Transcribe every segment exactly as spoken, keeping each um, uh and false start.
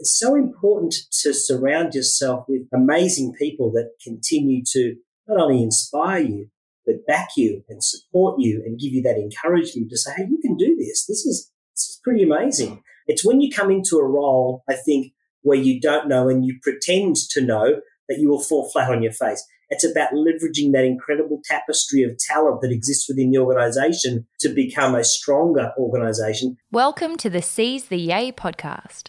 It's so important to surround yourself with amazing people that continue to not only inspire you, but back you and support you and give you that encouragement to say, hey, you can do this. This is, this is pretty amazing. It's when you come into a role, I think, where you don't know and you pretend to know that you will fall flat on your face. It's about leveraging that incredible tapestry of talent that exists within the organisation to become a stronger organisation. Welcome to the Seize the Yay podcast.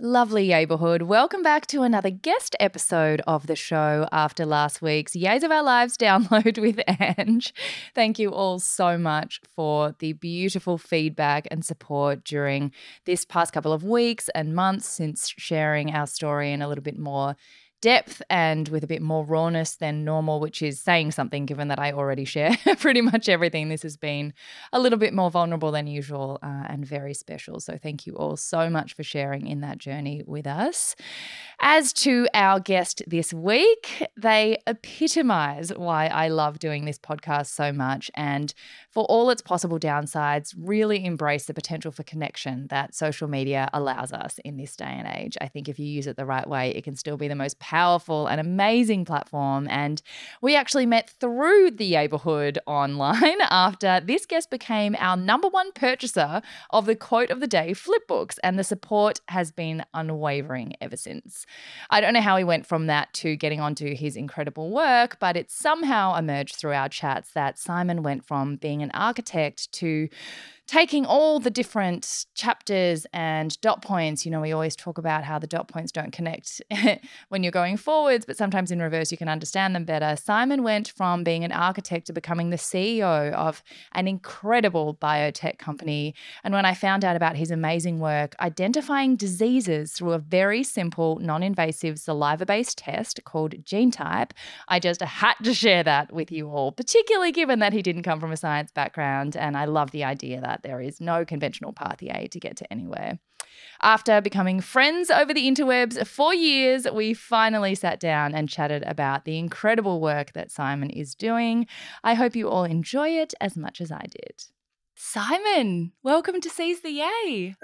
Lovely Yayborhood. Welcome back to another guest episode of the show after last week's Yays of Our Lives download with Ange. Thank you all so much for the beautiful feedback and support during this past couple of weeks and months since sharing our story in a little bit more depth and with a bit more rawness than normal, which is saying something given that I already share pretty much everything. This has been a little bit more vulnerable than usual uh, and very special. So thank you all so much for sharing in that journey with us. As to our guest this week, they epitomise why I love doing this podcast so much and for all its possible downsides, really embrace the potential for connection that social media allows us in this day and age. I think if you use it the right way, it can still be the most powerful and amazing platform, and we actually met through the Yayborhood online after this guest became our number one purchaser of the quote of the day flip books, and the support has been unwavering ever since. I don't know how he went from that to getting onto his incredible work, but it somehow emerged through our chats that Simon went from being an architect to taking all the different chapters and dot points. You know, we always talk about how the dot points don't connect when you're going forwards, but sometimes in reverse you can understand them better. Simon went from being an architect to becoming the C E O of an incredible biotech company. And when I found out about his amazing work, identifying diseases through a very simple, non-invasive saliva-based test called GeneType, I just had to share that with you all, particularly given that he didn't come from a science background. And I love the idea that there is no conventional pathway to get to anywhere. After becoming friends over the interwebs for years, we finally sat down and chatted about the incredible work that Simon is doing. I hope you all enjoy it as much as I did. Simon, welcome to Seize the Yay.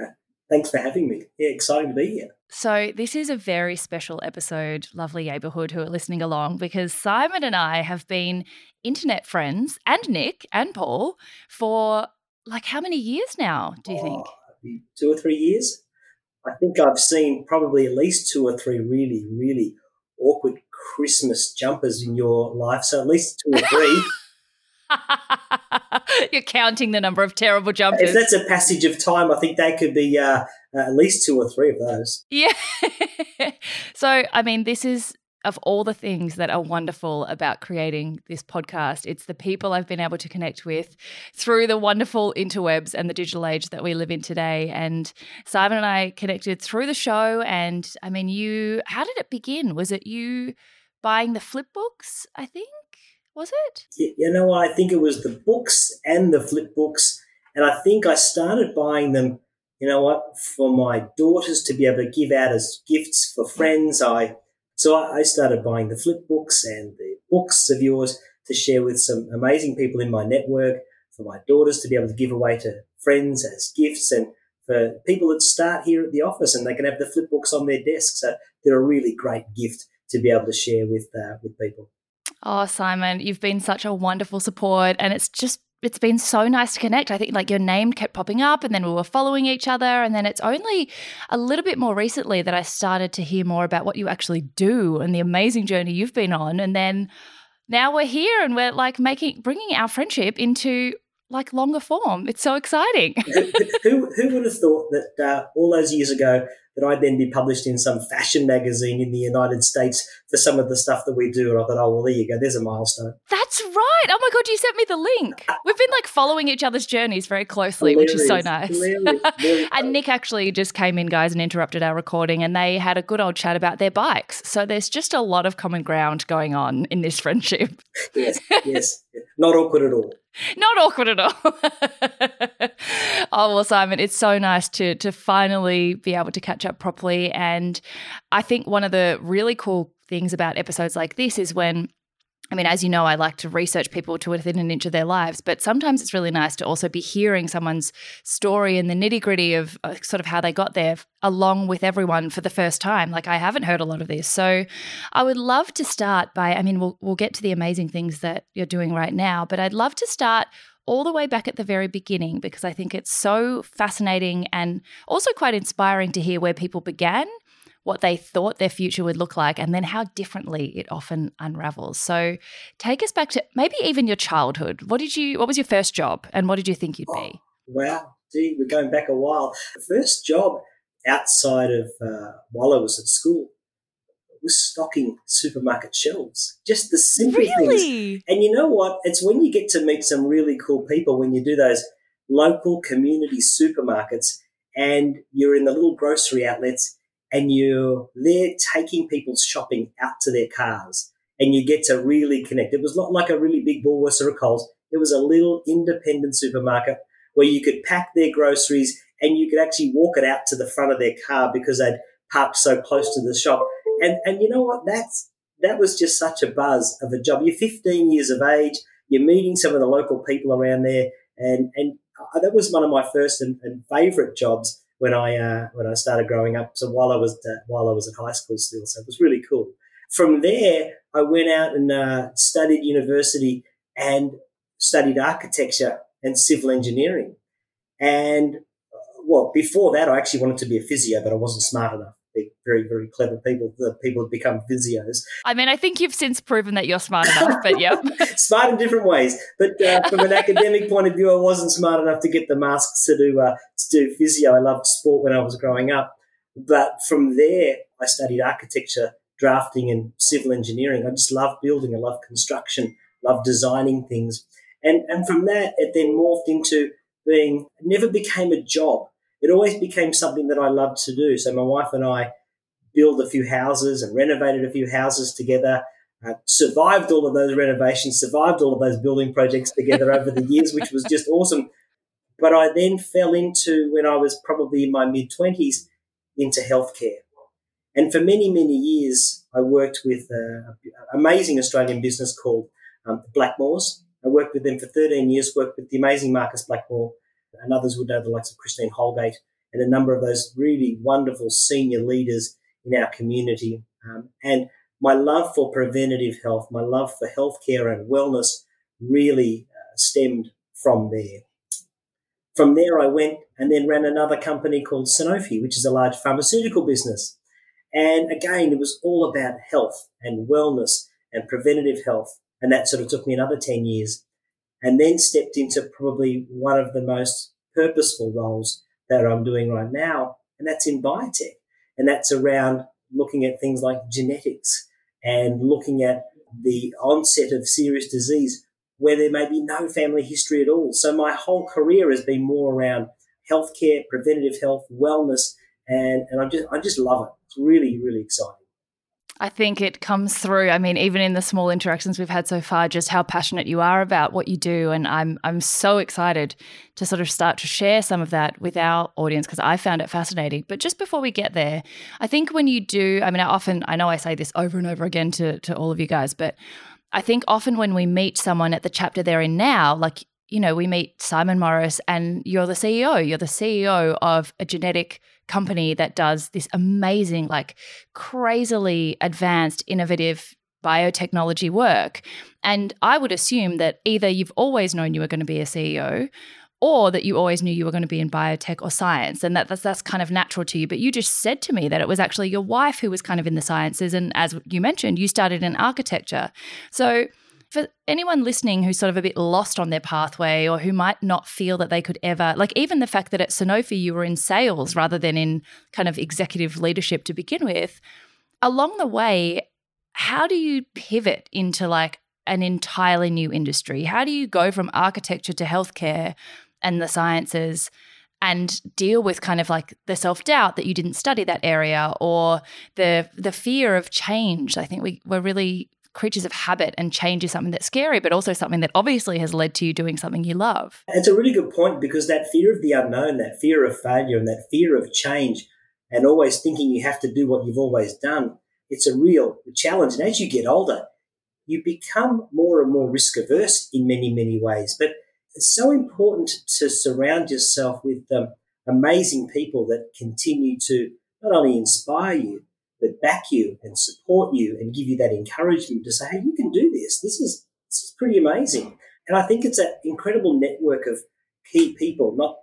Thanks for having me. Yeah, exciting to be here. So this is a very special episode, lovely Yayborhood who are listening along, because Simon and I have been internet friends, and Nick and Paul, for like how many years now, do you oh, think? Two or three years. I think I've seen probably at least two or three really, really awkward Christmas jumpers in your life, so at least two or three. You're counting the number of terrible jumpers. If that's a passage of time, I think that could be uh, uh, at least two or three of those. Yeah. So, I mean, this is... of all the things that are wonderful about creating this podcast, it's the people I've been able to connect with through the wonderful interwebs and the digital age that we live in today. And Simon and I connected through the show. And I mean, you, how did it begin? Was it you buying the flip books, I think? Was it? You know, I think it was the books and the flip books. And I think I started buying them, you know what, for my daughters to be able to give out as gifts for friends. I So I started buying the flip books and the books of yours to share with some amazing people in my network, for my daughters to be able to give away to friends as gifts, and for people that start here at the office and they can have the flip books on their desk. So they're a really great gift to be able to share with uh, with people. Oh, Simon, you've been such a wonderful support, and it's just it's been so nice to connect. I think like your name kept popping up and then we were following each other, and then it's only a little bit more recently that I started to hear more about what you actually do and the amazing journey you've been on, and then now we're here and we're like making bringing our friendship into like longer form. It's so exciting. who, who who would have thought that uh, all those years ago that I'd then be published in some fashion magazine in the United States for some of the stuff that we do. And I thought, oh, well, there you go. There's a milestone. That's right. Oh, my God, you sent me the link. We've been, like, following each other's journeys very closely, hilarious, which is so nice. Hilarious, hilarious. And Nick actually just came in, guys, and interrupted our recording, and they had a good old chat about their bikes. So there's just a lot of common ground going on in this friendship. Yes, yes. Not awkward at all. Not awkward at all. Oh, well, Simon, it's so nice to to finally be able to catch up properly. And I think one of the really cool things about episodes like this is when, I mean, as you know, I like to research people to within an inch of their lives, but sometimes it's really nice to also be hearing someone's story and the nitty-gritty of uh, sort of how they got there along with everyone for the first time. Like, I haven't heard a lot of this. So I would love to start by, I mean, we'll we'll get to the amazing things that you're doing right now, but I'd love to start all the way back at the very beginning, because I think it's so fascinating and also quite inspiring to hear where people began, what they thought their future would look like, and then how differently it often unravels. So take us back to maybe even your childhood. What did you? What was your first job and what did you think you'd oh, be? Wow, gee, we're going back a while. The first job outside of uh, while I was at school was stocking supermarket shelves, just the simple really? things. And you know what? It's when you get to meet some really cool people when you do those local community supermarkets and you're in the little grocery outlets and you're there taking people's shopping out to their cars and you get to really connect. It was not like a really big Woolworths or a Coles. It was a little independent supermarket where you could pack their groceries and you could actually walk it out to the front of their car because they'd parked so close to the shop. And and you know what? That's that was just such a buzz of a job. You're fifteen years of age. You're meeting some of the local people around there. And and that was one of my first and, and favourite jobs when I uh, when I started growing up, so while I was uh, while I was at high school still, so it was really cool. From there, I went out and uh, studied university and studied architecture and civil engineering. And well, before that, I actually wanted to be a physio, but I wasn't smart enough. They're very, very clever people. The people have become physios. I mean, I think you've since proven that you're smart enough, but yeah, smart in different ways. But uh, from an academic point of view, I wasn't smart enough to get the masks to do uh, to do physio. I loved sport when I was growing up, but from there, I studied architecture, drafting, and civil engineering. I just love building. I love construction. Love designing things, and and from that, it then morphed into being. It never became a job. It always became something that I loved to do. So my wife and I built a few houses and renovated a few houses together, uh, survived all of those renovations, survived all of those building projects together over the years, which was just awesome. But I then fell into, when I was probably in my mid-twenties, into healthcare. And for many, many years, I worked with uh, an amazing Australian business called um, Blackmores. I worked with them for thirteen years, worked with the amazing Marcus Blackmore, and others would know the likes of Christine Holgate and a number of those really wonderful senior leaders in our community. Um, and my love for preventative health, my love for healthcare and wellness really uh, stemmed from there. From there, I went and then ran another company called Sanofi, which is a large pharmaceutical business. And again, it was all about health and wellness and preventative health. And that sort of took me another ten years. And then stepped into probably one of the most purposeful roles that I'm doing right now, and that's in biotech. And that's around looking at things like genetics and looking at the onset of serious disease where there may be no family history at all. So my whole career has been more around healthcare, preventative health, wellness, and, and I just I just love it. It's really, really exciting. I think it comes through, I mean, even in the small interactions we've had so far, just how passionate you are about what you do. And I'm I'm so excited to sort of start to share some of that with our audience because I found it fascinating. But just before we get there, I think when you do, I mean, I often, I know I say this over and over again to, to all of you guys, but I think often when we meet someone at the chapter they're in now, like, you know, we meet Simon Morris and you're the C E O. You're the C E O of a genetic company that does this amazing, like crazily advanced, innovative biotechnology work. And I would assume that either you've always known you were going to be a C E O or that you always knew you were going to be in biotech or science, and that that's, that's kind of natural to you. But you just said to me that it was actually your wife who was kind of in the sciences. And as you mentioned, you started in architecture. So for anyone listening who's sort of a bit lost on their pathway or who might not feel that they could ever, like even the fact that at Sanofi you were in sales rather than in kind of executive leadership to begin with, along the way, how do you pivot into like an entirely new industry? How do you go from architecture to healthcare and the sciences and deal with kind of like the self-doubt that you didn't study that area or the the fear of change? I think we, we're really creatures of habit, and change is something that's scary but also something that obviously has led to you doing something you love. It's a really good point, because that fear of the unknown, that fear of failure and that fear of change and always thinking you have to do what you've always done, it's a real challenge. And as you get older, you become more and more risk-averse in many, many ways. But it's so important to surround yourself with um, amazing people that continue to not only inspire you, but back you and support you and give you that encouragement to say, hey, you can do this. This is, this is pretty amazing. And I think it's that incredible network of key people. Not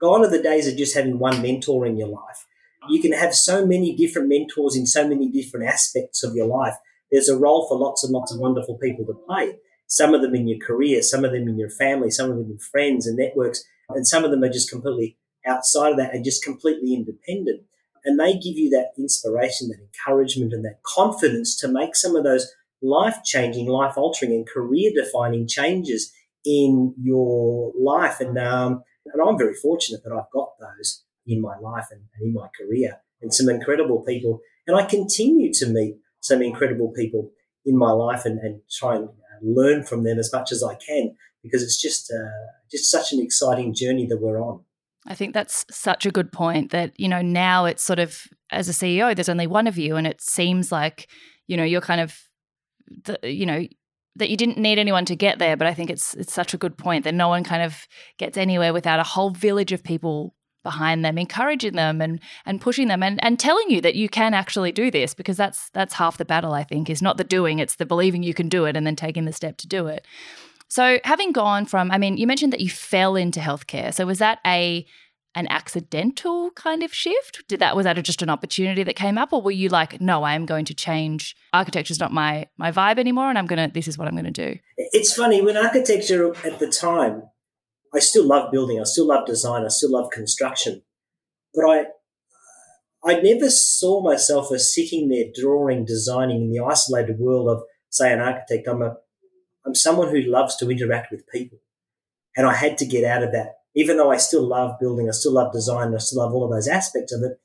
gone are the days of just having one mentor in your life. You can have so many different mentors in so many different aspects of your life. There's a role for lots and lots of wonderful people to play, some of them in your career, some of them in your family, some of them in friends and networks, and some of them are just completely outside of that and just completely independent. And they give you that inspiration, that encouragement and that confidence to make some of those life-changing, life-altering and career-defining changes in your life. And, um, and I'm very fortunate that I've got those in my life and, and in my career, and some incredible people. And I continue to meet some incredible people in my life and, and try and learn from them as much as I can, because it's just uh, just such an exciting journey that we're on. I think that's such a good point that, you know, now it's sort of, as a C E O, there's only one of you, and it seems like, you know, you're kind of, the, you know, that you didn't need anyone to get there. But I think it's it's such a good point that no one kind of gets anywhere without a whole village of people behind them, encouraging them and and pushing them and, and telling you that you can actually do this, because that's that's half the battle, I think, is not the doing, it's the believing you can do it and then taking the step to do it. So having gone from, I mean, you mentioned that you fell into healthcare. So was that a an accidental kind of shift? Did that was that just an opportunity that came up, or were you like, no, I am going to change. Architecture's not my my vibe anymore, and I'm gonna this is what I'm gonna do? It's funny, when architecture at the time, I still love building, I still love design, I still love construction. But I I never saw myself as sitting there drawing, designing in the isolated world of, say, an architect. I'm a I'm someone who loves to interact with people. And I had to get out of that. Even though I still love building, I still love design, I still love all of those aspects of it.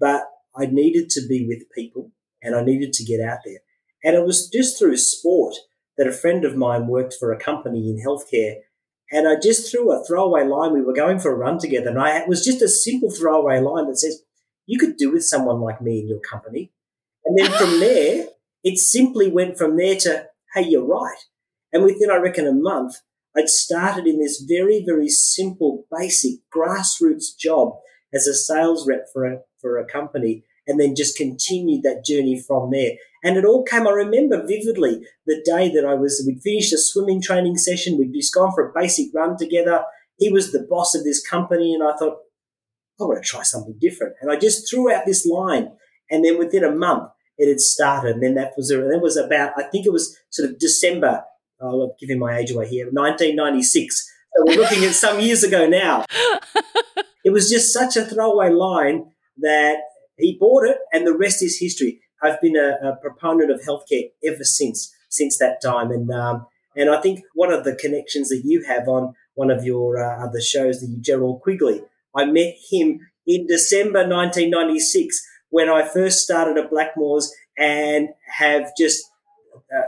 But I needed to be with people, and I needed to get out there. And it was just through sport that a friend of mine worked for a company in healthcare. And I just threw a throwaway line. We were going for a run together, and I, it was just a simple throwaway line that says, you could do with someone like me in your company. And then from there, it simply went from there to, hey, you're right. And within, I reckon, a month, I'd started in this very, very simple, basic, grassroots job as a sales rep for a, for a company, and then just continued that journey from there. And it all came, I remember vividly, the day that I was, we'd finished a swimming training session, we'd just gone for a basic run together. He was the boss of this company, and I thought, I want to try something different. And I just threw out this line, and then within a month, it had started. And then that was, that was about, I think it was sort of December, I'll give you my age away here, nineteen ninety-six. So we're looking at some years ago now. It was just such a throwaway line that he bought it, and the rest is history. I've been a, a proponent of healthcare ever since, since that time. And um, and I think one of the connections that you have on one of your uh, other shows, the Gerald Quigley, I met him in December nineteen ninety-six when I first started at Blackmores, and have just uh,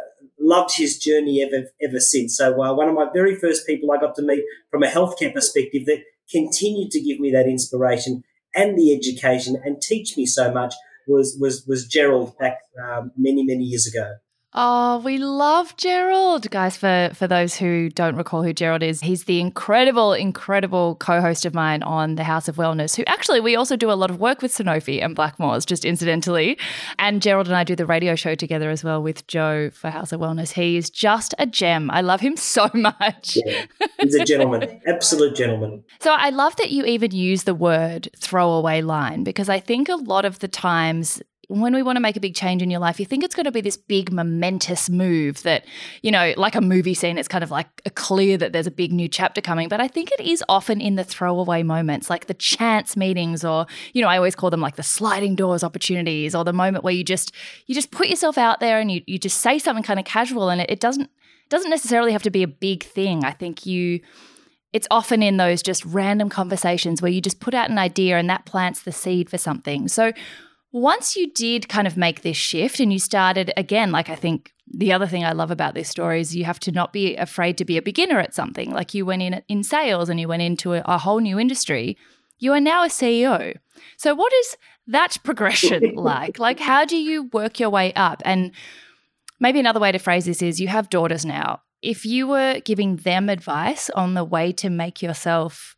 loved his journey ever, ever since. So uh, one of my very first people I got to meet from a healthcare perspective that continued to give me that inspiration and the education and teach me so much was was was Gerald back um, many, many years ago. Oh, we love Gerald. Guys, for, for those who don't recall who Gerald is, he's the incredible, incredible co-host of mine on the House of Wellness, who actually we also do a lot of work with Sanofi and Blackmores, just incidentally. And Gerald and I do the radio show together as well with Joe for House of Wellness. He is just a gem. I love him so much. Yeah, he's a gentleman, absolute gentleman. So I love that you even use the word throwaway line, because I think a lot of the times when we want to make a big change in your life, you think it's going to be this big momentous move that, you know, like a movie scene, it's kind of like a clear that there's a big new chapter coming. But I think it is often in the throwaway moments, like the chance meetings, or, you know, I always call them like the sliding doors opportunities, or the moment where you just you just put yourself out there and you, you just say something kind of casual, and it, it doesn't doesn't necessarily have to be a big thing. I think you it's often in those just random conversations where you just put out an idea and that plants the seed for something. So once you did kind of make this shift and you started again, like I think the other thing I love about this story is you have to not be afraid to be a beginner at something. Like you went in in sales and you went into a, a whole new industry. You are now a C E O. So what is that progression like? Like how do you work your way up? And maybe another way to phrase this is you have daughters now. If you were giving them advice on the way to make yourself,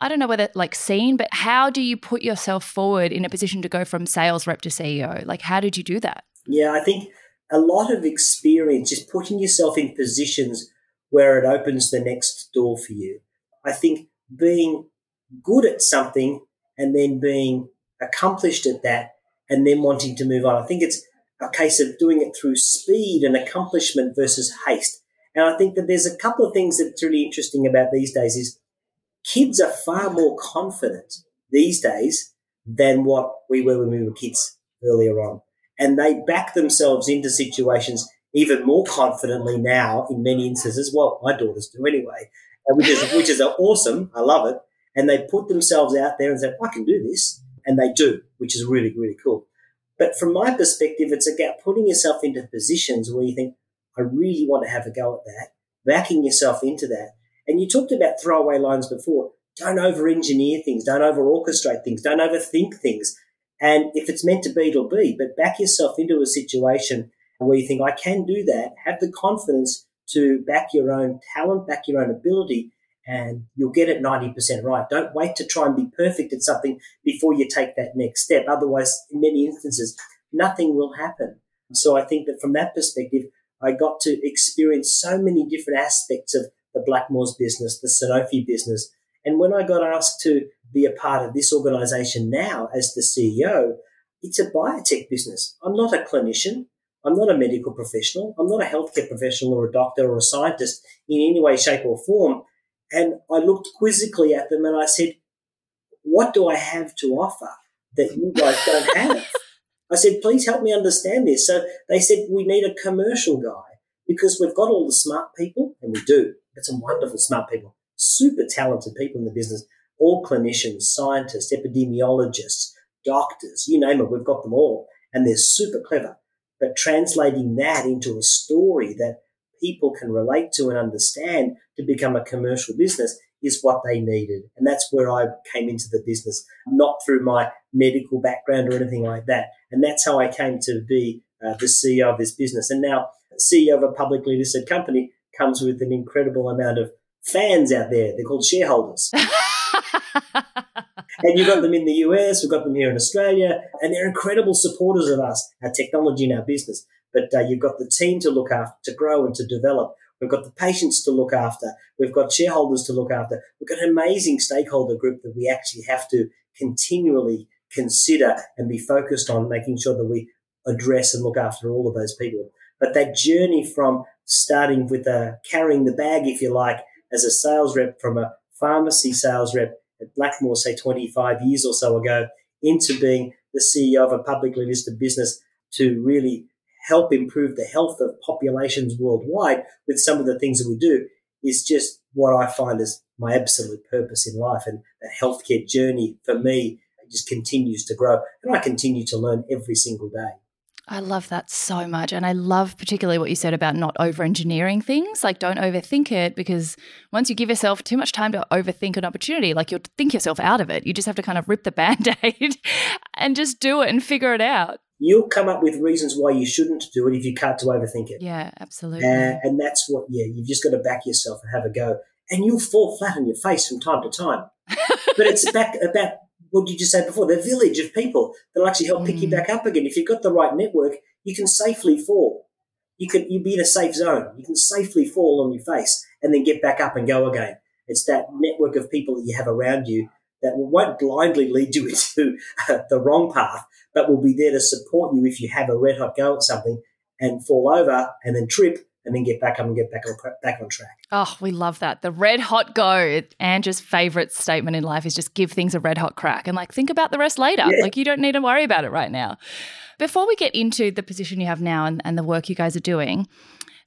I don't know whether like seen, but how do you put yourself forward in a position to go from sales rep to C E O? Like how did you do that? Yeah, I think a lot of experience is putting yourself in positions where it opens the next door for you. I think being good at something and then being accomplished at that and then wanting to move on. I think it's a case of doing it through speed and accomplishment versus haste. And I think that there's a couple of things that's really interesting about these days is kids are far more confident these days than what we were when we were kids earlier on. And they back themselves into situations even more confidently now in many instances. Well, my daughters do anyway, which is, which is awesome. I love it. And they put themselves out there and say, I can do this. And they do, which is really, really cool. But from my perspective, it's about putting yourself into positions where you think, I really want to have a go at that, backing yourself into that. And you talked about throwaway lines before. Don't over-engineer things. Don't over-orchestrate things. Don't overthink things. And if it's meant to be, it'll be. But back yourself into a situation where you think, I can do that. Have the confidence to back your own talent, back your own ability, and you'll get it ninety percent right. Don't wait to try and be perfect at something before you take that next step. Otherwise, in many instances, nothing will happen. So I think that from that perspective, I got to experience so many different aspects of the Blackmores business, the Sanofi business. And when I got asked to be a part of this organization now as the C E O, it's a biotech business. I'm not a clinician. I'm not a medical professional. I'm not a healthcare professional or a doctor or a scientist in any way, shape or form. And I looked quizzically at them and I said, what do I have to offer that you guys don't have? I said, please help me understand this. So they said, we need a commercial guy because we've got all the smart people, and we do. We've got some wonderful smart people, super talented people in the business, all clinicians, scientists, epidemiologists, doctors, you name it, we've got them all, and they're super clever. But translating that into a story that people can relate to and understand to become a commercial business is what they needed. And that's where I came into the business, not through my medical background or anything like that. And that's how I came to be uh, the C E O of this business. And now C E O of a publicly listed company comes with an incredible amount of fans out there. They're called shareholders. And you've got them in the U S, we've got them here in Australia, and they're incredible supporters of us, our technology and our business. But uh, you've got the team to look after, to grow and to develop. We've got the patients to look after. We've got shareholders to look after. We've got an amazing stakeholder group that we actually have to continually consider and be focused on making sure that we address and look after all of those people. But that journey from starting with a, carrying the bag, if you like, as a sales rep from a pharmacy sales rep at Blackmore, say twenty-five years or so ago, into being the C E O of a publicly listed business to really help improve the health of populations worldwide with some of the things that we do is just what I find is my absolute purpose in life. And the healthcare journey for me just continues to grow, and I continue to learn every single day. I love that so much. And I love particularly what you said about not over-engineering things. Like don't overthink it, because once you give yourself too much time to overthink an opportunity, like you'll think yourself out of it. You just have to kind of rip the Band-Aid and just do it and figure it out. You'll come up with reasons why you shouldn't do it if you can't to overthink it. Yeah, absolutely. Uh, and that's what, yeah, you've just got to back yourself and have a go. And you'll fall flat on your face from time to time. But it's back about what you just said before, the village of people that will actually help pick mm. you back up again. If you've got the right network, you can safely fall. You can, you'd be in a safe zone. You can safely fall on your face and then get back up and go again. It's that network of people that you have around you that won't blindly lead you into uh, the wrong path, but will be there to support you if you have a red hot go at something and fall over and then trip and then get back up and get back on, back on track. Oh, we love that. The red hot go. Angie's favourite statement in life is just give things a red hot crack and like think about the rest later. Yeah. Like you don't need to worry about it right now. Before we get into the position you have now and, and the work you guys are doing,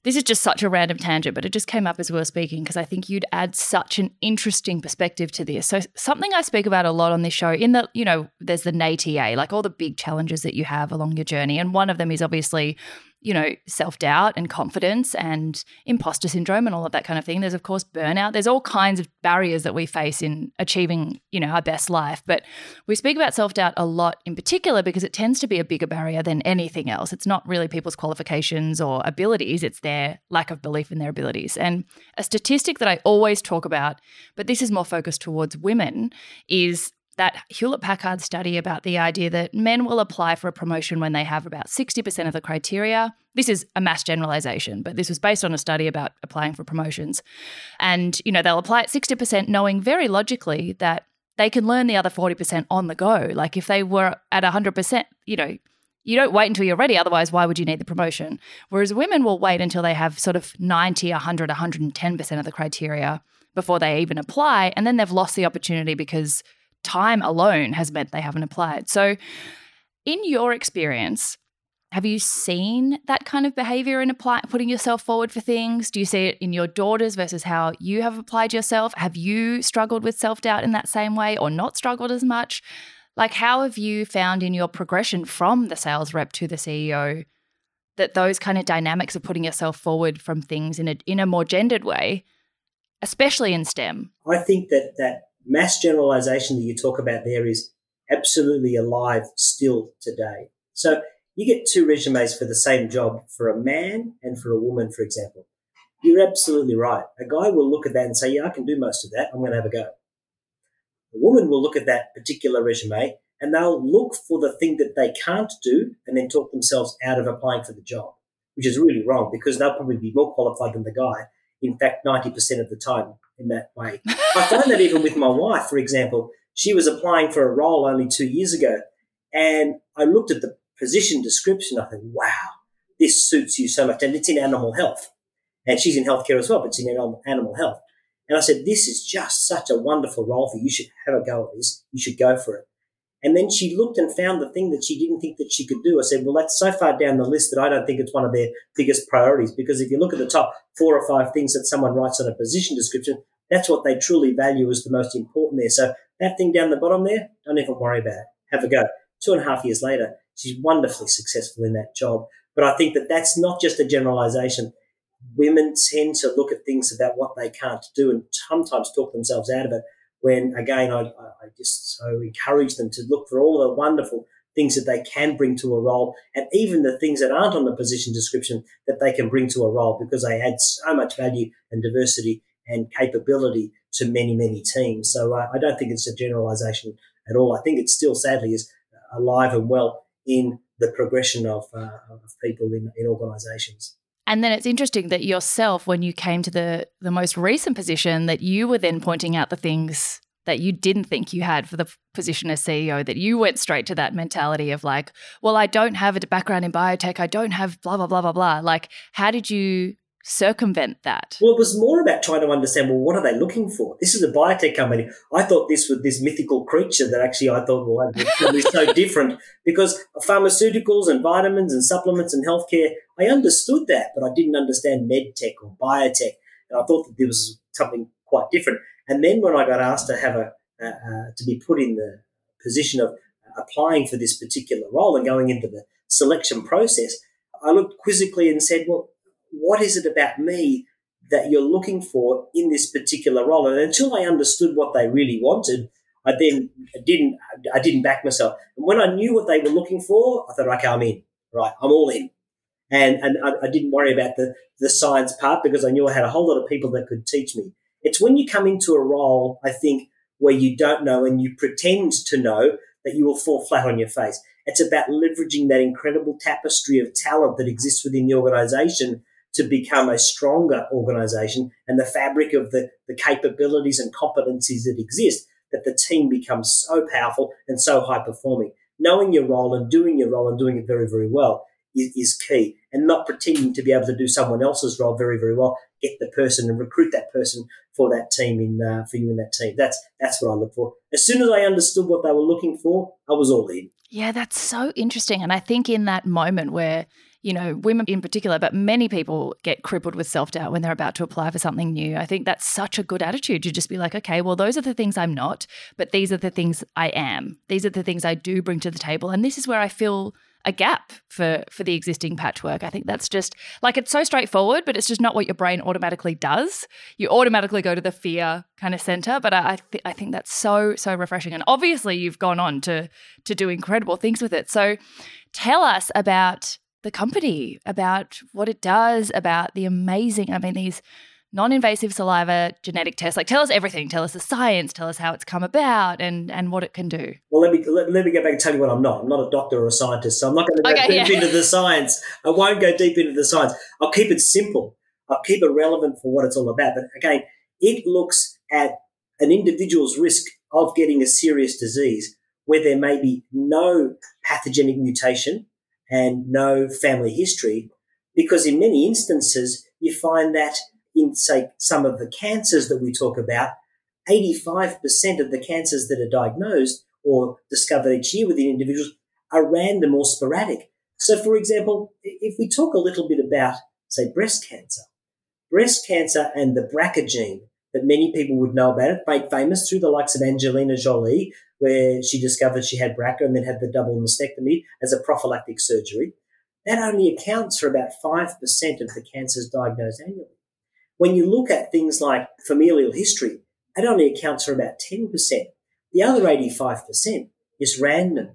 this is just such a random tangent, but it just came up as we were speaking because I think you'd add such an interesting perspective to this. So something I speak about a lot on this show in the, you know, there's the N A T A, like all the big challenges that you have along your journey. And one of them is obviously, you know, self-doubt and confidence and imposter syndrome and all of that kind of thing. There's, of course, burnout. There's all kinds of barriers that we face in achieving, you know, our best life. But we speak about self-doubt a lot in particular because it tends to be a bigger barrier than anything else. It's not really people's qualifications or abilities. It's their lack of belief in their abilities. And a statistic that I always talk about, but this is more focused towards women, is that Hewlett-Packard study about the idea that men will apply for a promotion when they have about sixty percent of the criteria. This is a mass generalization, but this was based on a study about applying for promotions. And, you know, they'll apply at sixty percent knowing very logically that they can learn the other forty percent on the go. Like if they were at one hundred percent, you know, you don't wait until you're ready. Otherwise, why would you need the promotion? Whereas women will wait until they have sort of ninety, one hundred, one hundred ten percent of the criteria before they even apply. And then they've lost the opportunity because time alone has meant they haven't applied. So in your experience, have you seen that kind of behavior in apply, putting yourself forward for things? Do you see it in your daughters versus how you have applied yourself? Have you struggled with self-doubt in that same way or not struggled as much? Like how have you found in your progression from the sales rep to the C E O that those kind of dynamics of putting yourself forward from things in a, in a more gendered way, especially in STEM? I think that that mass generalization that you talk about there is absolutely alive still today. So you get two resumes for the same job for a man and for a woman, for example. You're absolutely right. A guy will look at that and say, yeah, I can do most of that. I'm going to have a go. A woman will look at that particular resume and they'll look for the thing that they can't do and then talk themselves out of applying for the job, which is really wrong because they'll probably be more qualified than the guy. In fact, ninety percent of the time in that way. I find that even with my wife, for example, she was applying for a role only two years ago and I looked at the position description. I think, wow, this suits you so much. And it's in animal health and she's in healthcare as well, but it's in animal, animal health. And I said, this is just such a wonderful role for you. You should have a go at this. You should go for it. And then she looked and found the thing that she didn't think that she could do. I said, well, that's so far down the list that I don't think it's one of their biggest priorities because if you look at the top four or five things that someone writes on a position description, that's what they truly value as the most important there. So that thing down the bottom there, don't even worry about it. Have a go. Two and a half years later, she's wonderfully successful in that job. But I think that that's not just a generalization. Women tend to look at things about what they can't do and sometimes talk themselves out of it. When, again, I, I just so encourage them to look for all the wonderful things that they can bring to a role and even the things that aren't on the position description that they can bring to a role because they add so much value and diversity and capability to many, many teams. So uh, I don't think it's a generalisation at all. I think it still, sadly, is alive and well in the progression of, uh, of people in, in organisations. And then it's interesting that yourself, when you came to the, the most recent position, that you were then pointing out the things that you didn't think you had for the position as C E O, that you went straight to that mentality of like, well, I don't have a background in biotech. I don't have blah, blah, blah, blah, blah. Like, how did you circumvent that? Well, it was more about trying to understand, well, what are they looking for? This is a biotech company. I thought this was this mythical creature that actually I thought, well, it was so different because pharmaceuticals and vitamins and supplements and healthcare, I understood that, but I didn't understand medtech or biotech. And I thought that there was something quite different. And then when I got asked to have a, uh, uh, to be put in the position of applying for this particular role and going into the selection process, I looked quizzically and said, well, what is it about me that you're looking for in this particular role? And until I understood what they really wanted, I then didn't I didn't back myself. And when I knew what they were looking for, I thought, okay, I'm in. Right, I'm all in. And and I, I didn't worry about the, the science part because I knew I had a whole lot of people that could teach me. It's when you come into a role, I think, where you don't know and you pretend to know that you will fall flat on your face. It's about leveraging that incredible tapestry of talent that exists within the organisation to become a stronger organisation and the fabric of the, the capabilities and competencies that exist, that the team becomes so powerful and so high-performing. knowing your role and doing your role and doing it very, very well is, is key, and not pretending to be able to do someone else's role very, very well. Get the person and recruit that person for that team in uh, for you in that team. That's that's what I look for. As soon as I understood what they were looking for, I was all in. Yeah, that's so interesting. And I think in that moment where, you know, women in particular, but many people get crippled with self-doubt when they're about to apply for something new. I think that's such a good attitude to just be like, okay, well, those are the things I'm not, but these are the things I am. These are the things I do bring to the table. And this is where I feel a gap for for the existing patchwork. I think that's just like, it's so straightforward, but it's just not what your brain automatically does. You automatically go to the fear kind of center, but I I, th- I think that's so so refreshing. And obviously you've gone on to to do incredible things with it. So tell us about the company, about what it does, about the amazing, I mean, these non-invasive saliva genetic tests. Like, tell us everything. Tell us the science. Tell us how it's come about and, and what it can do. Well, let me let, let me go back and tell you what I'm not. I'm not a doctor or a scientist, so I'm not going to go okay, deep yeah. into the science. I won't go deep into the science. I'll keep it simple. I'll keep it relevant for what it's all about. But, again, it looks at an individual's risk of getting a serious disease where there may be no pathogenic mutation and no family history, because in many instances you find that in, say, some of the cancers that we talk about, eighty-five percent of the cancers that are diagnosed or discovered each year within individuals are random or sporadic. So, for example, if we talk a little bit about, say, breast cancer, breast cancer and the B R C A gene that many people would know about, it made famous through the likes of Angelina Jolie, where she discovered she had B R C A and then had the double mastectomy as a prophylactic surgery. That only accounts for about five percent of the cancers diagnosed annually. When you look at things like familial history, it only accounts for about ten percent. The other eighty-five percent is random.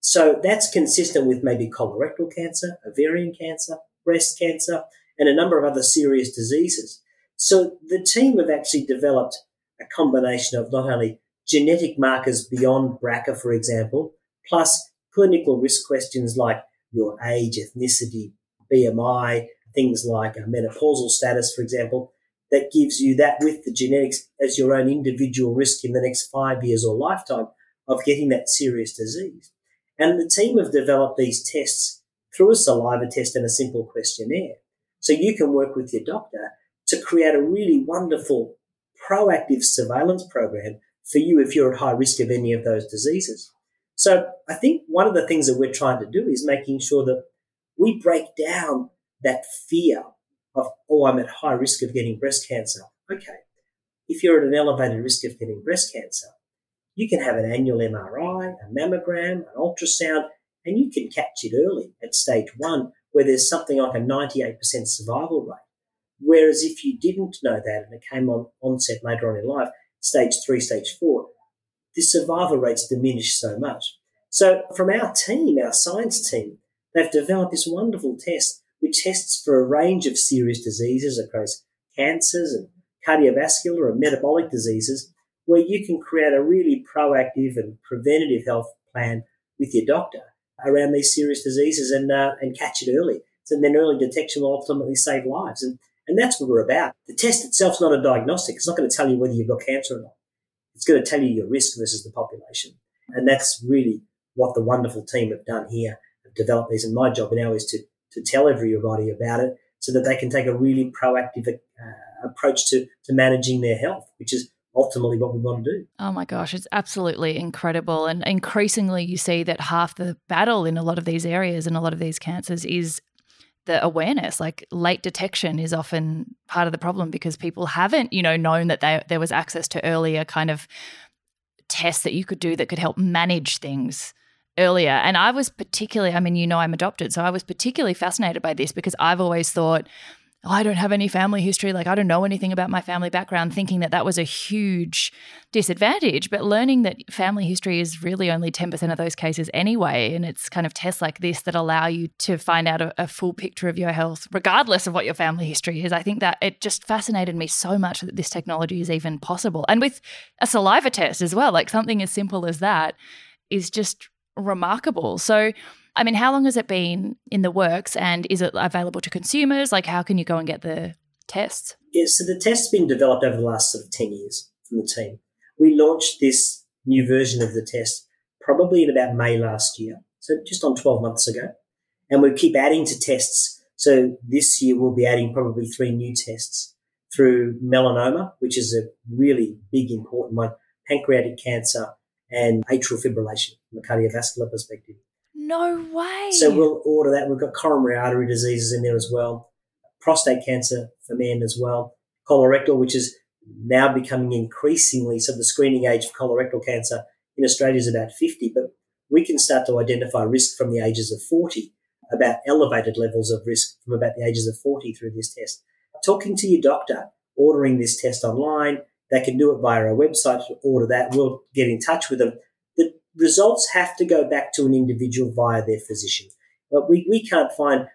So that's consistent with maybe colorectal cancer, ovarian cancer, breast cancer, and a number of other serious diseases. So the team have actually developed a combination of not only genetic markers beyond B R C A, for example, plus clinical risk questions like your age, ethnicity, B M I, things like a menopausal status, for example, that gives you that with the genetics as your own individual risk in the next five years or lifetime of getting that serious disease. And the team have developed these tests through a saliva test and a simple questionnaire. So you can work with your doctor to create a really wonderful proactive surveillance program for you if you're at high risk of any of those diseases. So I think one of the things that we're trying to do is making sure that we break down that fear of, oh, I'm at high risk of getting breast cancer. Okay, if you're at an elevated risk of getting breast cancer, you can have an annual M R I, a mammogram, an ultrasound, and you can catch it early at stage one, where there's something like a ninety-eight percent survival rate. Whereas if you didn't know that and it came on onset later on in life, stage three, stage four, the survival rates diminish so much. So from our team, our science team, they've developed this wonderful test which tests for a range of serious diseases across cancers and cardiovascular and metabolic diseases, where you can create a really proactive and preventative health plan with your doctor around these serious diseases and uh, and catch it early. So then early detection will ultimately save lives. And, and that's what we're about. The test itself's not a diagnostic. It's not going to tell you whether you've got cancer or not. It's going to tell you your risk versus the population. And that's really what the wonderful team have done here, have developed these. And my job now is to to tell everybody about it so that they can take a really proactive uh, approach to, to managing their health, which is ultimately what we want to do. Oh my gosh, it's absolutely incredible. And increasingly you see that half the battle in a lot of these areas and a lot of these cancers is the awareness. Like, late detection is often part of the problem because people haven't, you know, known that they, there was access to earlier kind of tests that you could do that could help manage things earlier. And I was particularly, I mean, you know, I'm adopted, so I was particularly fascinated by this because I've always thought, oh, I don't have any family history. Like, I don't know anything about my family background, thinking that that was a huge disadvantage. But learning that family history is really only ten percent of those cases anyway. And it's kind of tests like this that allow you to find out a, a full picture of your health, regardless of what your family history is. I think that it just fascinated me so much that this technology is even possible. And with a saliva test as well, like something as simple as that is just remarkable. So, I mean, how long has it been in the works and is it available to consumers? Like, how can you go and get the tests? Yes, yeah, so the test's been developed over the last sort of ten years from the team. We launched this new version of the test probably in about May last year, so just on twelve months ago. And we keep adding to tests. So this year we'll be adding probably three new tests through melanoma, which is a really big, important one, pancreatic cancer and atrial fibrillation from a cardiovascular perspective. No way. So we'll order that. We've got coronary artery diseases in there as well, prostate cancer for men as well, colorectal, which is now becoming increasingly, so the screening age for colorectal cancer in Australia is about fifty, but we can start to identify risk from the ages of forty, about elevated levels of risk from about the ages of forty through this test. Talking to your doctor, ordering this test online, they can do it via our website to order that. We'll get in touch with them. The results have to go back to an individual via their physician. But we, we can't find uh,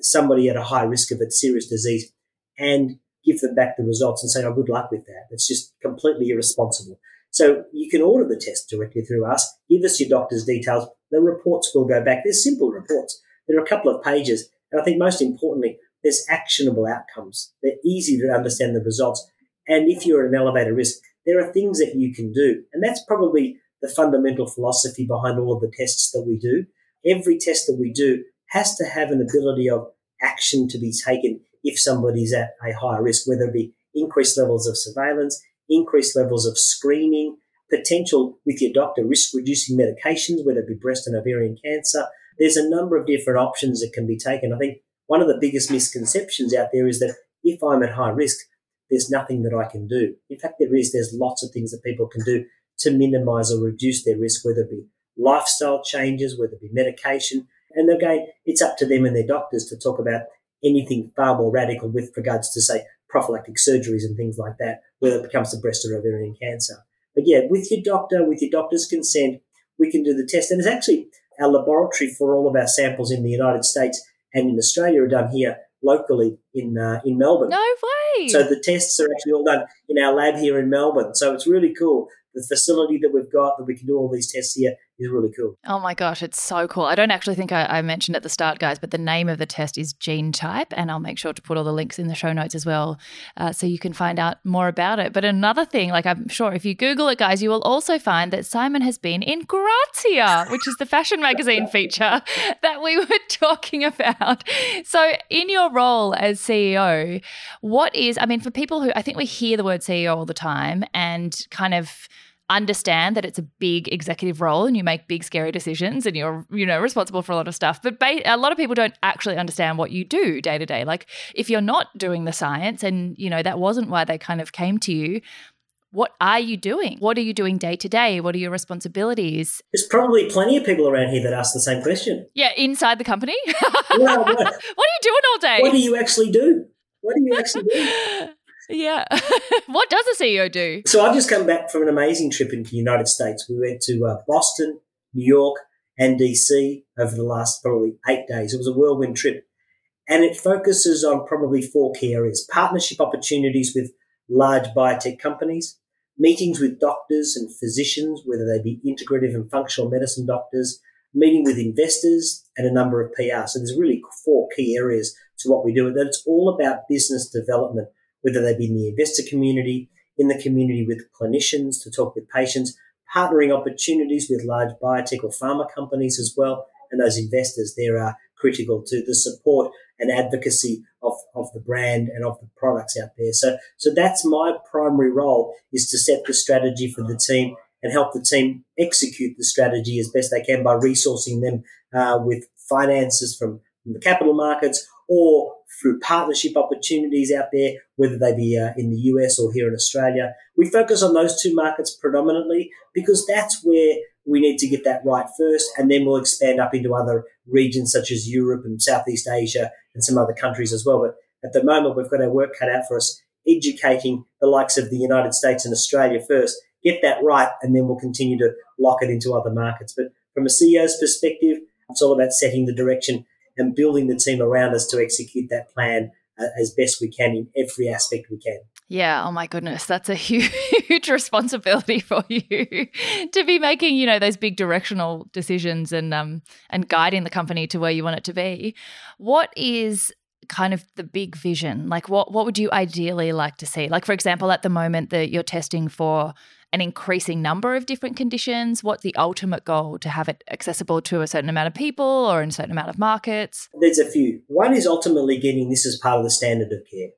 somebody at a high risk of a serious disease and give them back the results and say, oh, good luck with that. It's just completely irresponsible. So you can order the test directly through us. Give us your doctor's details. The reports will go back. They're simple reports. There are a couple of pages. And I think most importantly, there's actionable outcomes. They're easy to understand the results. And if you're at an elevated risk, there are things that you can do. And that's probably the fundamental philosophy behind all of the tests that we do. Every test that we do has to have an ability of action to be taken if somebody's at a higher risk, whether it be increased levels of surveillance, increased levels of screening, potential with your doctor risk-reducing medications, whether it be breast and ovarian cancer. There's a number of different options that can be taken. I think one of the biggest misconceptions out there is that if I'm at high risk, there's nothing that I can do. In fact, there is. There's lots of things that people can do to minimize or reduce their risk, whether it be lifestyle changes, whether it be medication. And again, it's up to them and their doctors to talk about anything far more radical with regards to, say, prophylactic surgeries and things like that, whether it comes to breast or ovarian cancer. But yeah, with your doctor, with your doctor's consent, we can do the test. And it's actually our laboratory for all of our samples in the United States and in Australia are done here locally in uh, in Melbourne. No way! So the tests are actually all done in our lab here in Melbourne. So it's really cool. The facility that we've got, that we can do all these tests here, is really cool. Oh my gosh, it's so cool. I don't actually think I, I mentioned at the start, guys, but the name of the test is GeneType, and I'll make sure to put all the links in the show notes as well uh, so you can find out more about it. But another thing, like I'm sure if you Google it, guys, you will also find that Simon has been in Grazia, which is the fashion magazine feature that we were talking about. So in your role as C E O, what is, I mean, for people who, I think we hear the word C E O all the time and kind of understand that it's a big executive role and you make big scary decisions and you're, you know, responsible for a lot of stuff. But ba- a lot of people don't actually understand what you do day to day. Like if you're not doing the science and, you know, that wasn't why they kind of came to you, what are you doing? What are you doing day to day? What are your responsibilities? There's probably plenty of people around here that ask the same question. Yeah, inside the company. Well, what, what are you doing all day? What do you actually do? What do you actually do? Yeah. What does a C E O do? So I've just come back from an amazing trip into the United States. We went to uh, Boston, New York and D C over the last probably eight days. It was a whirlwind trip and it focuses on probably four key areas: partnership opportunities with large biotech companies, meetings with doctors and physicians, whether they be integrative and functional medicine doctors, meeting with investors and a number of P R. So there's really four key areas to what we do, and it's all about business development, whether they be in the investor community, in the community with clinicians to talk with patients, partnering opportunities with large biotech or pharma companies as well. And those investors there are critical to the support and advocacy of, of the brand and of the products out there. So, so that's my primary role, is to set the strategy for the team and help the team execute the strategy as best they can by resourcing them uh, with finances from, from the capital markets or through partnership opportunities out there, whether they be uh, in the U S or here in Australia. We focus on those two markets predominantly because that's where we need to get that right first, and then we'll expand up into other regions such as Europe and Southeast Asia and some other countries as well. But at the moment, we've got our work cut out for us, educating the likes of the United States and Australia first, get that right, and then we'll continue to lock it into other markets. But from a C E O's perspective, it's all about setting the direction and building the team around us to execute that plan uh, as best we can in every aspect we can. Yeah, oh my goodness, that's a huge, huge responsibility for you to be making, you know, those big directional decisions and um and guiding the company to where you want it to be. What is kind of the big vision? Like what what would you ideally like to see? Like, for example, at the moment that you're testing for an increasing number of different conditions? What's the ultimate goal? To have it accessible to a certain amount of people or in a certain amount of markets? There's a few. One is ultimately getting this as part of the standard of care.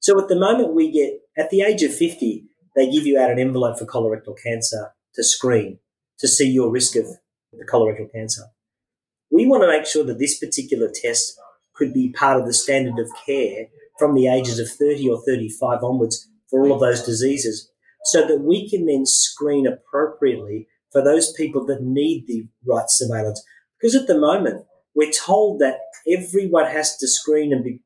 So at the moment we get, at the age of fifty, they give you out an envelope for colorectal cancer to screen, to see your risk of the colorectal cancer. We want to make sure that this particular test could be part of the standard of care from the ages of thirty or thirty-five onwards for all of those diseases, so that we can then screen appropriately for those people that need the right surveillance. Because at the moment, we're told that everyone has to screen and be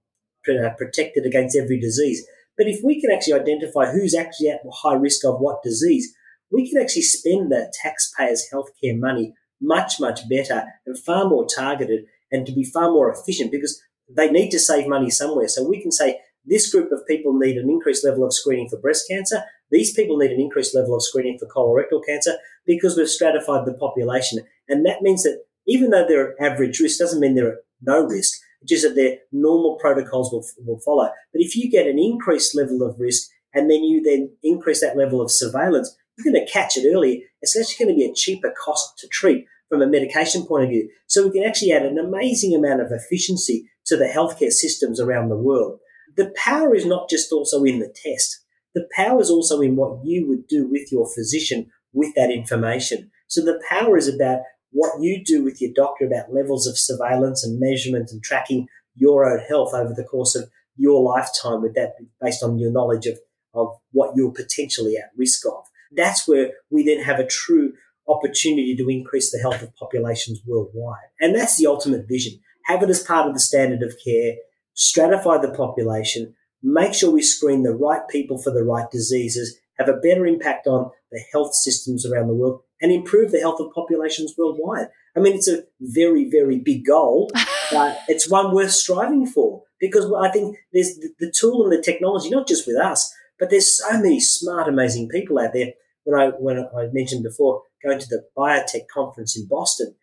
protected against every disease. But if we can actually identify who's actually at high risk of what disease, we can actually spend that taxpayers' healthcare money much, much better and far more targeted, and to be far more efficient, because they need to save money somewhere. So we can say this group of people need an increased level of screening for breast cancer. These people need an increased level of screening for colorectal cancer, because we've stratified the population. And that means that even though they're at average risk, doesn't mean they're at no risk, just that their normal protocols will, will follow. But if you get an increased level of risk and then you then increase that level of surveillance, you're going to catch it early. It's actually going to be a cheaper cost to treat from a medication point of view. So we can actually add an amazing amount of efficiency to the healthcare systems around the world. The power is not just also in the test. The power is also in what you would do with your physician with that information. So the power is about what you do with your doctor about levels of surveillance and measurement and tracking your own health over the course of your lifetime, with that based on your knowledge of, of what you're potentially at risk of. That's where we then have a true opportunity to increase the health of populations worldwide. And that's the ultimate vision. Have it as part of the standard of care, stratify the population, make sure we screen the right people for the right diseases, have a better impact on the health systems around the world, and improve the health of populations worldwide. I mean, it's a very, very big goal, but it's one worth striving for, because I think there's the tool and the technology, not just with us, but there's so many smart, amazing people out there. When I when I mentioned before, going to the biotech conference in Boston,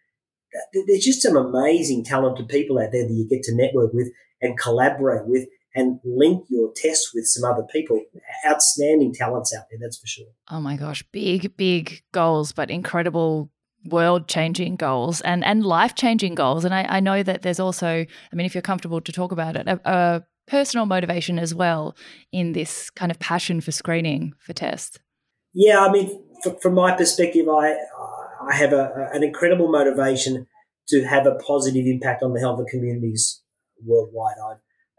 there's just some amazing, talented people out there that you get to network with and collaborate with and link your tests with some other people. Outstanding talents out there, that's for sure. Oh my gosh, big, big goals, but incredible world-changing goals and, and life-changing goals. And I, I know that there's also, I mean, if you're comfortable to talk about it, a, a personal motivation as well in this kind of passion for screening for tests. Yeah, I mean, f- from my perspective, I I have a, an incredible motivation to have a positive impact on the health of communities worldwide. I,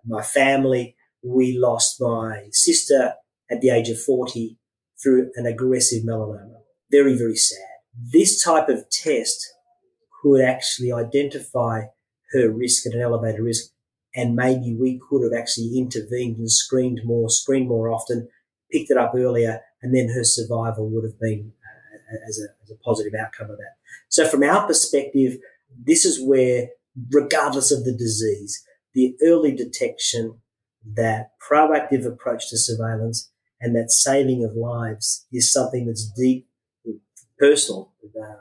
my family, we lost my sister at the age of forty through an aggressive melanoma. Very, very sad. This type of test could actually identify her risk at an elevated risk, and maybe we could have actually intervened and screened more, screened more often, picked it up earlier, and then her survival would have been uh, as, a, as a positive outcome of that. So from our perspective, this is where, regardless of the disease, the early detection, that proactive approach to surveillance, and that saving of lives is something that's deep personal uh,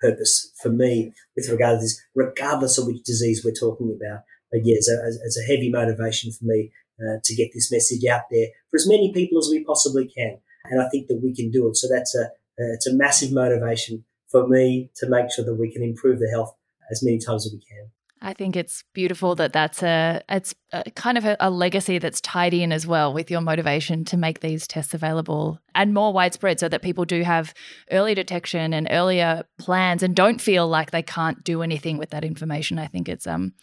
purpose for me with regard to this, regardless of which disease we're talking about. But yeah, it's a, it's a heavy motivation for me uh, to get this message out there for as many people as we possibly can. And I think that we can do it. So that's a, uh, it's a massive motivation for me to make sure that we can improve the health as many times as we can. I think it's beautiful that that's a, it's a kind of a, a legacy that's tied in as well with your motivation to make these tests available and more widespread, so that people do have early detection and earlier plans and don't feel like they can't do anything with that information. I think it's um,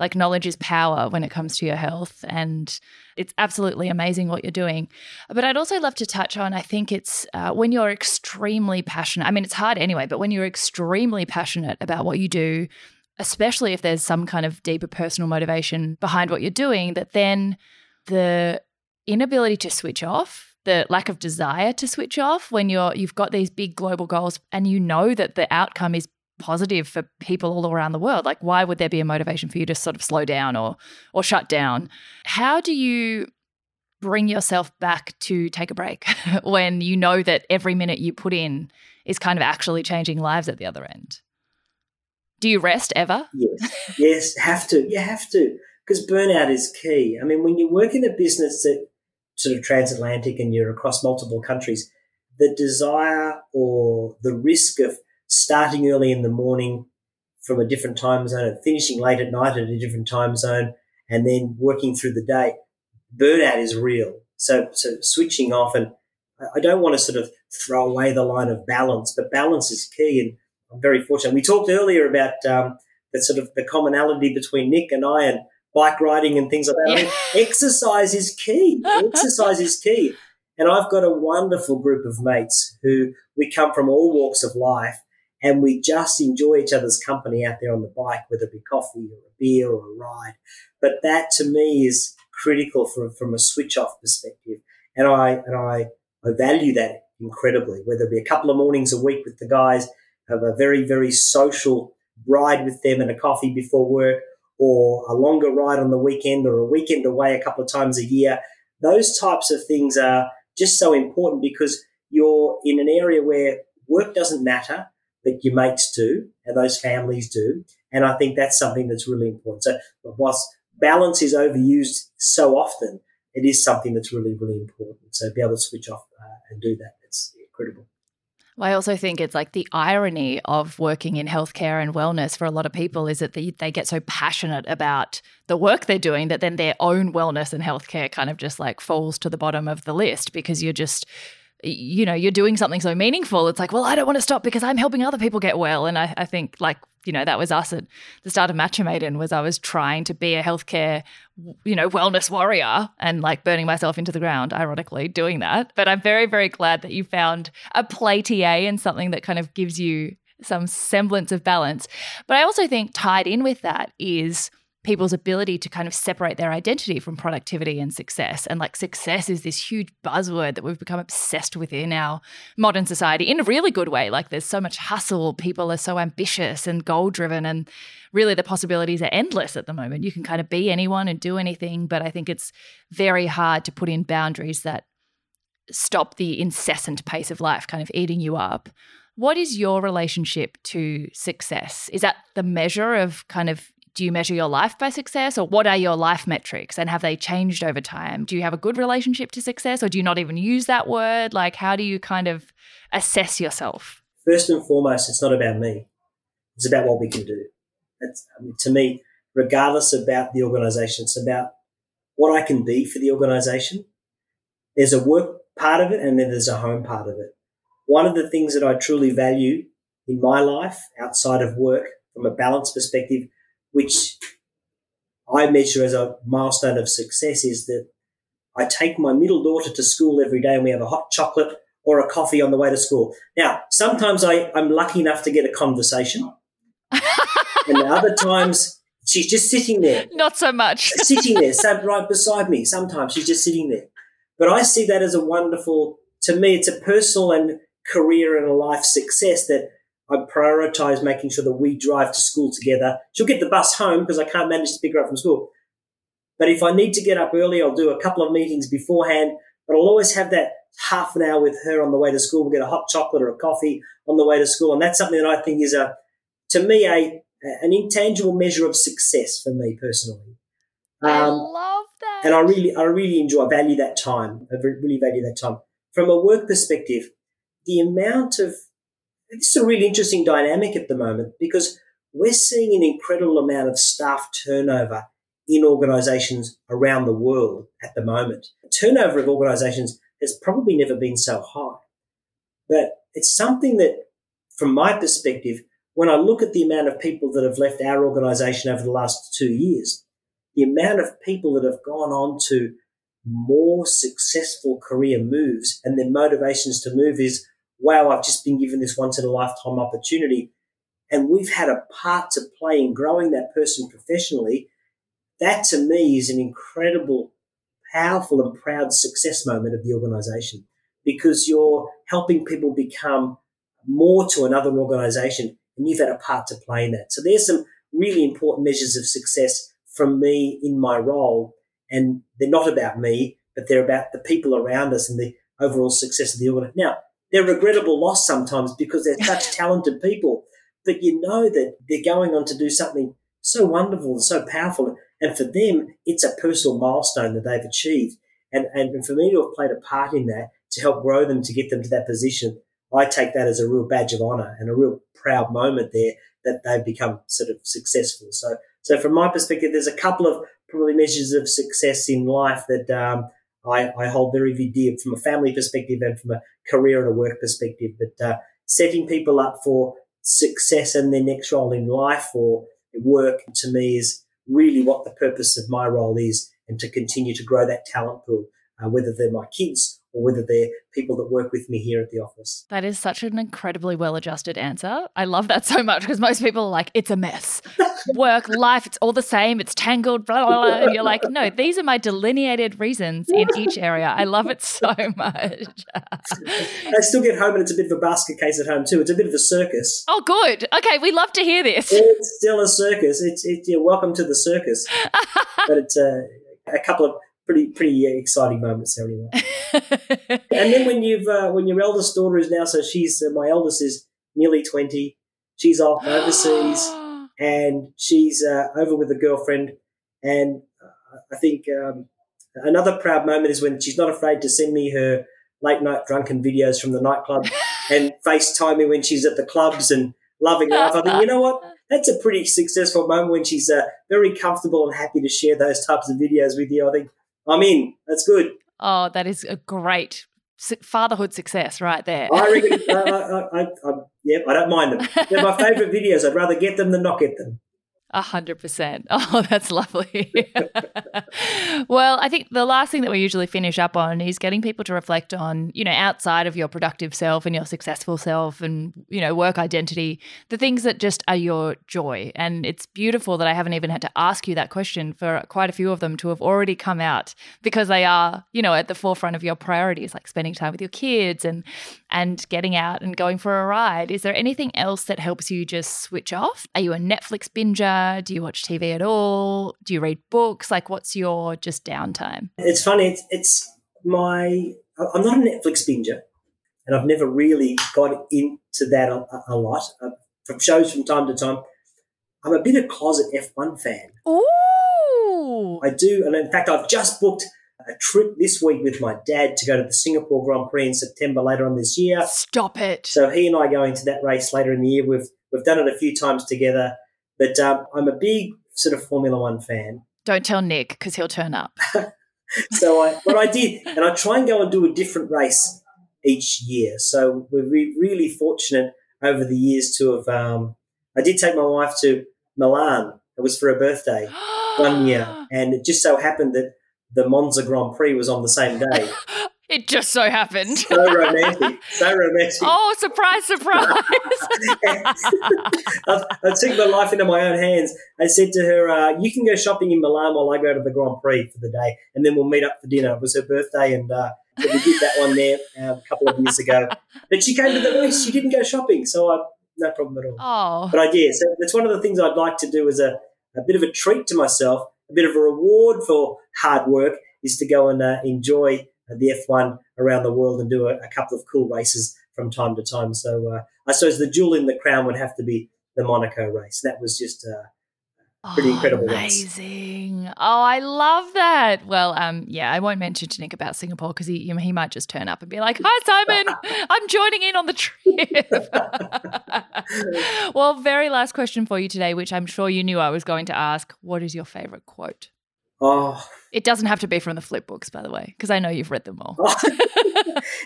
like knowledge is power when it comes to your health, and it's absolutely amazing what you're doing. But I'd also love to touch on, I think it's uh, when you're extremely passionate, I mean, it's hard anyway, but when you're extremely passionate about what you do, especially if there's some kind of deeper personal motivation behind what you're doing, that then the inability to switch off, the lack of desire to switch off when you're, you've got these big global goals and you know that the outcome is positive for people all around the world. Like, why would there be a motivation for you to sort of slow down or or shut down? How do you bring yourself back to take a break when you know that every minute you put in is kind of actually changing lives at the other end? Do you rest ever? Yes, yes, have to. You have to, because burnout is key. I mean, when you work in a business that sort of transatlantic and you're across multiple countries, the desire or the risk of starting early in the morning from a different time zone and finishing late at night at a different time zone and then working through the day, burnout is real. So, so switching off, and I don't want to sort of throw away the line of balance, but balance is key, and I'm very fortunate. We talked earlier about um, that sort of the commonality between Nick and I and bike riding and things like that. Yeah. I mean, exercise is key. Exercise is key. And I've got a wonderful group of mates who we come from all walks of life, and we just enjoy each other's company out there on the bike, whether it be coffee or a beer or a ride. But that to me is critical from, from a switch-off perspective, and I and I, I value that incredibly, whether it be a couple of mornings a week with the guys, have a very, very social ride with them and a coffee before work, or a longer ride on the weekend or a weekend away a couple of times a year. Those types of things are just so important because you're in an area where work doesn't matter, but your mates do and those families do. And I think that's something that's really important. So whilst balance is overused so often, it is something that's really, really important. So be able to switch off uh, and do that, it's incredible. Well, I also think it's like the irony of working in healthcare and wellness for a lot of people is that they, they get so passionate about the work they're doing that then their own wellness and healthcare kind of just like falls to the bottom of the list because you're just, you know, you're doing something so meaningful. It's like, well, I don't want to stop because I'm helping other people get well. And I, I think like, you know, that was us at the start of Matcha Maiden was I was trying to be a healthcare, you know, wellness warrior and like burning myself into the ground, ironically, doing that. But I'm very, very glad that you found a play T A and something that kind of gives you some semblance of balance. But I also think tied in with that is people's ability to kind of separate their identity from productivity and success. And like success is this huge buzzword that we've become obsessed with in our modern society in a really good way. Like there's so much hustle. People are so ambitious and goal-driven, and really the possibilities are endless at the moment. You can kind of be anyone and do anything, but I think it's very hard to put in boundaries that stop the incessant pace of life kind of eating you up. What is your relationship to success? Is that the measure of kind of, do you measure your life by success, or what are your life metrics and have they changed over time? Do you have a good relationship to success, or do you not even use that word? Like, how do you kind of assess yourself? First and foremost, it's not about me. It's about what we can do. That's, I mean, to me, regardless about the organisation, it's about what I can be for the organisation. There's a work part of it and then there's a home part of it. One of the things that I truly value in my life outside of work from a balance perspective, which I measure as a milestone of success, is that I take my middle daughter to school every day and we have a hot chocolate or a coffee on the way to school. Now, sometimes I, I'm lucky enough to get a conversation and other times she's just sitting there. Not so much. Sitting there, sat right beside me. Sometimes she's just sitting there. But I see that as a wonderful, to me, it's a personal and career and a life success that I prioritise making sure that we drive to school together. She'll get the bus home because I can't manage to pick her up from school. But if I need to get up early, I'll do a couple of meetings beforehand, but I'll always have that half an hour with her on the way to school. We'll get a hot chocolate or a coffee on the way to school, and that's something that I think is, a, to me, a an intangible measure of success for me personally. Um, I love that. And I really, I really enjoy, I value that time. I really value that time. From a work perspective, the amount of This is a really interesting dynamic at the moment because we're seeing an incredible amount of staff turnover in organisations around the world at the moment. Turnover of organisations has probably never been so high. But it's something that, from my perspective, when I look at the amount of people that have left our organisation over the last two years, the amount of people that have gone on to more successful career moves and their motivations to move is, wow, I've just been given this once-in-a-lifetime opportunity, and we've had a part to play in growing that person professionally. That, to me, is an incredible, powerful and proud success moment of the organisation because you're helping people become more to another organisation, and you've had a part to play in that. So there's some really important measures of success from me in my role, and they're not about me, but they're about the people around us and the overall success of the organisation. Now, they're a regrettable loss sometimes because they're such talented people, but you know that they're going on to do something so wonderful and so powerful. And for them, it's a personal milestone that they've achieved. And and for me to have played a part in that to help grow them, to get them to that position, I take that as a real badge of honour and a real proud moment there that they've become sort of successful. So so from my perspective, there's a couple of probably measures of success in life that um, I, I hold very dear from a family perspective and from a career and a work perspective. But uh, setting people up for success in their next role in life or work, to me, is really what the purpose of my role is, and to continue to grow that talent pool, uh, whether they're my kids or whether they're people that work with me here at the office. That is such an incredibly well-adjusted answer. I love that so much, because most people are like, it's a mess. Work, life, it's all the same. It's tangled, blah, blah, blah. And you're like, no, these are my delineated reasons in each area. I love it so much. I still get home and it's a bit of a basket case at home too. It's a bit of a circus. Oh, good. Okay, we love to hear this. It's still a circus. It's, it's you're welcome to the circus. But it's uh, a couple of Pretty pretty exciting moments there anyway. And then when you've uh, when your eldest daughter is now, so she's uh, my eldest is nearly twenty. She's off overseas and she's uh, over with a girlfriend. And uh, I think um, another proud moment is when she's not afraid to send me her late night drunken videos from the nightclub and FaceTime me when she's at the clubs and loving life. I think, you know what? That's a pretty successful moment when she's uh, very comfortable and happy to share those types of videos with you. I think I'm in. That's good. Oh, that is a great fatherhood success right there. I reckon, uh, I, I, I, yep, I don't mind them. They're my favourite videos. I'd rather get them than not get them. A hundred percent. Oh, that's lovely. Well, I think the last thing that we usually finish up on is getting people to reflect on, you know, outside of your productive self and your successful self and, you know, work identity, the things that just are your joy. And it's beautiful that I haven't even had to ask you that question for quite a few of them to have already come out, because they are, you know, at the forefront of your priorities, like spending time with your kids and and getting out and going for a ride. Is there anything else that helps you just switch off? Are you a Netflix binger? Do you watch T V at all? Do you read books? Like, what's your just downtime? It's funny. It's, it's my – I'm not a Netflix binger, and I've never really got into that a, a lot. Uh, from shows from time to time. I'm a bit of closet F one fan. Ooh. I do. And, in fact, I've just booked a trip this week with my dad to go to the Singapore Grand Prix in September later on this year. Stop it. So he and I go into that race later in the year. We've, we've done it a few times together. But um, I'm a big sort of Formula One fan. Don't tell Nick, because he'll turn up. So I, what I did, and I try and go and do a different race each year. So we're re- really fortunate over the years to have. Um, I did take my wife to Milan. It was for her birthday one year, and it just so happened that the Monza Grand Prix was on the same day. It just so happened. So romantic. So romantic. Oh, surprise, surprise. I, I took my life into my own hands. I said to her, uh, you can go shopping in Milan while I go to the Grand Prix for the day, and then we'll meet up for dinner. It was her birthday, and uh, we did that one there uh, a couple of years ago. But she came to the race. She didn't go shopping, so I, no problem at all. Oh. But I did. So that's one of the things I'd like to do as a, a bit of a treat to myself, a bit of a reward for hard work, is to go and uh, enjoy the F one around the world and do a, a couple of cool races from time to time. So uh, I suppose the jewel in the crown would have to be the Monaco race. That was just uh, pretty oh, incredible amazing. Race. Oh, I love that. Well, um, yeah, I won't mention to Nick about Singapore, because he he might just turn up and be like, hi, Simon, I'm joining in on the trip. Well, very last question for you today, which I'm sure you knew I was going to ask. What is your favourite quote? Oh, it doesn't have to be from the flip books, by the way, because I know you've read them all.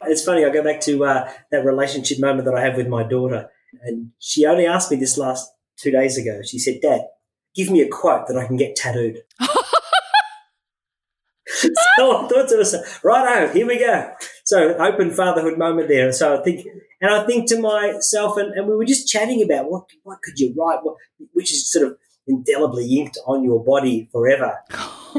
It's funny. I go back to uh, that relationship moment that I have with my daughter, and she only asked me this last two days ago. She said, Dad, give me a quote that I can get tattooed. So I thought to myself, righto, here we go. So open fatherhood moment there. So I think, and I think to myself, and, and we were just chatting about what what could you write, what, which is sort of indelibly inked on your body forever.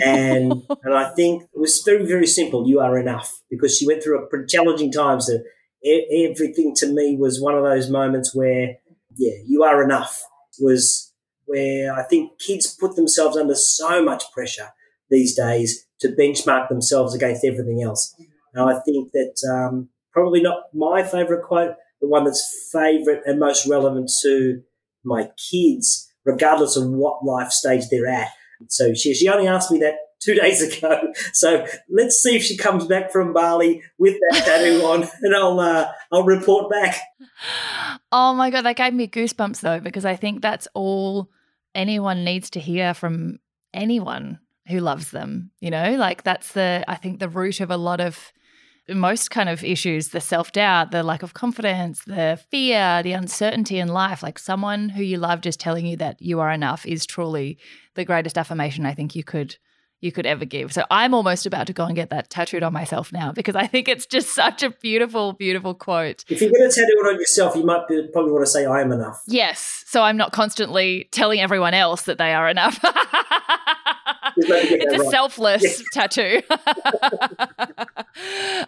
And and I think it was very, very simple. You are enough, because she went through a pretty challenging times. So everything to me was one of those moments where, yeah, you are enough was where I think kids put themselves under so much pressure these days to benchmark themselves against everything else. And I think that um, probably not my favourite quote, but one that's favourite and most relevant to my kids, regardless of what life stage they're at. So she she only asked me that two days ago. So let's see if she comes back from Bali with that tattoo on, and I'll uh, I'll report back. Oh, my God. That gave me goosebumps, though, because I think that's all anyone needs to hear from anyone who loves them, you know? Like that's the, I think, the root of a lot of most kind of issues, the self-doubt, the lack of confidence, the fear, the uncertainty in life. Like someone who you love just telling you that you are enough is truly the greatest affirmation I think you could you could ever give. So I'm almost about to go and get that tattooed on myself now, because I think it's just such a beautiful, beautiful quote. If you get a tattoo on yourself, you might be, probably want to say, I am enough. Yes. So I'm not constantly telling everyone else that they are enough. It's a right. selfless yeah. tattoo.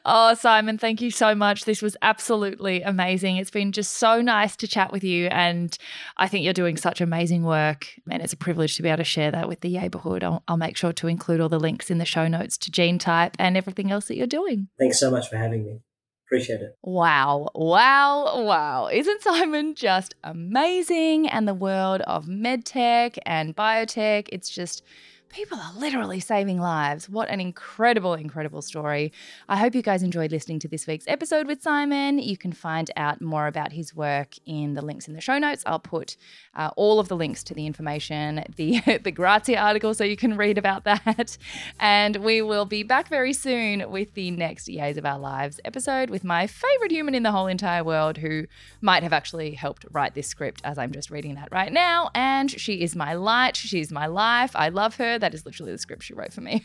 Oh, Simon, thank you so much. This was absolutely amazing. It's been just so nice to chat with you, and I think you're doing such amazing work, and it's a privilege to be able to share that with the Yayborhood. I'll, I'll make sure to include all the links in the show notes to GeneType and everything else that you're doing. Thanks so much for having me. Appreciate it. Wow, wow, wow. Isn't Simon just amazing? And the world of medtech and biotech, it's just... people are literally saving lives. What an incredible, incredible story. I hope you guys enjoyed listening to this week's episode with Simon. You can find out more about his work in the links in the show notes. I'll put uh, all of the links to the information, the, the Grazia article, so you can read about that. And we will be back very soon with the next Yays of Our Lives episode with my favourite human in the whole entire world, who might have actually helped write this script as I'm just reading that right now. And she is my light. She is my life. I love her. That is literally the script she wrote for me.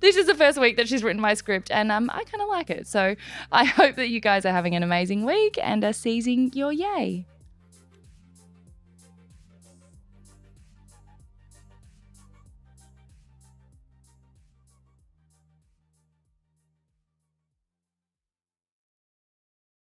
This is the first week that she's written my script, and um, I kind of like it. So I hope that you guys are having an amazing week and are seizing your yay.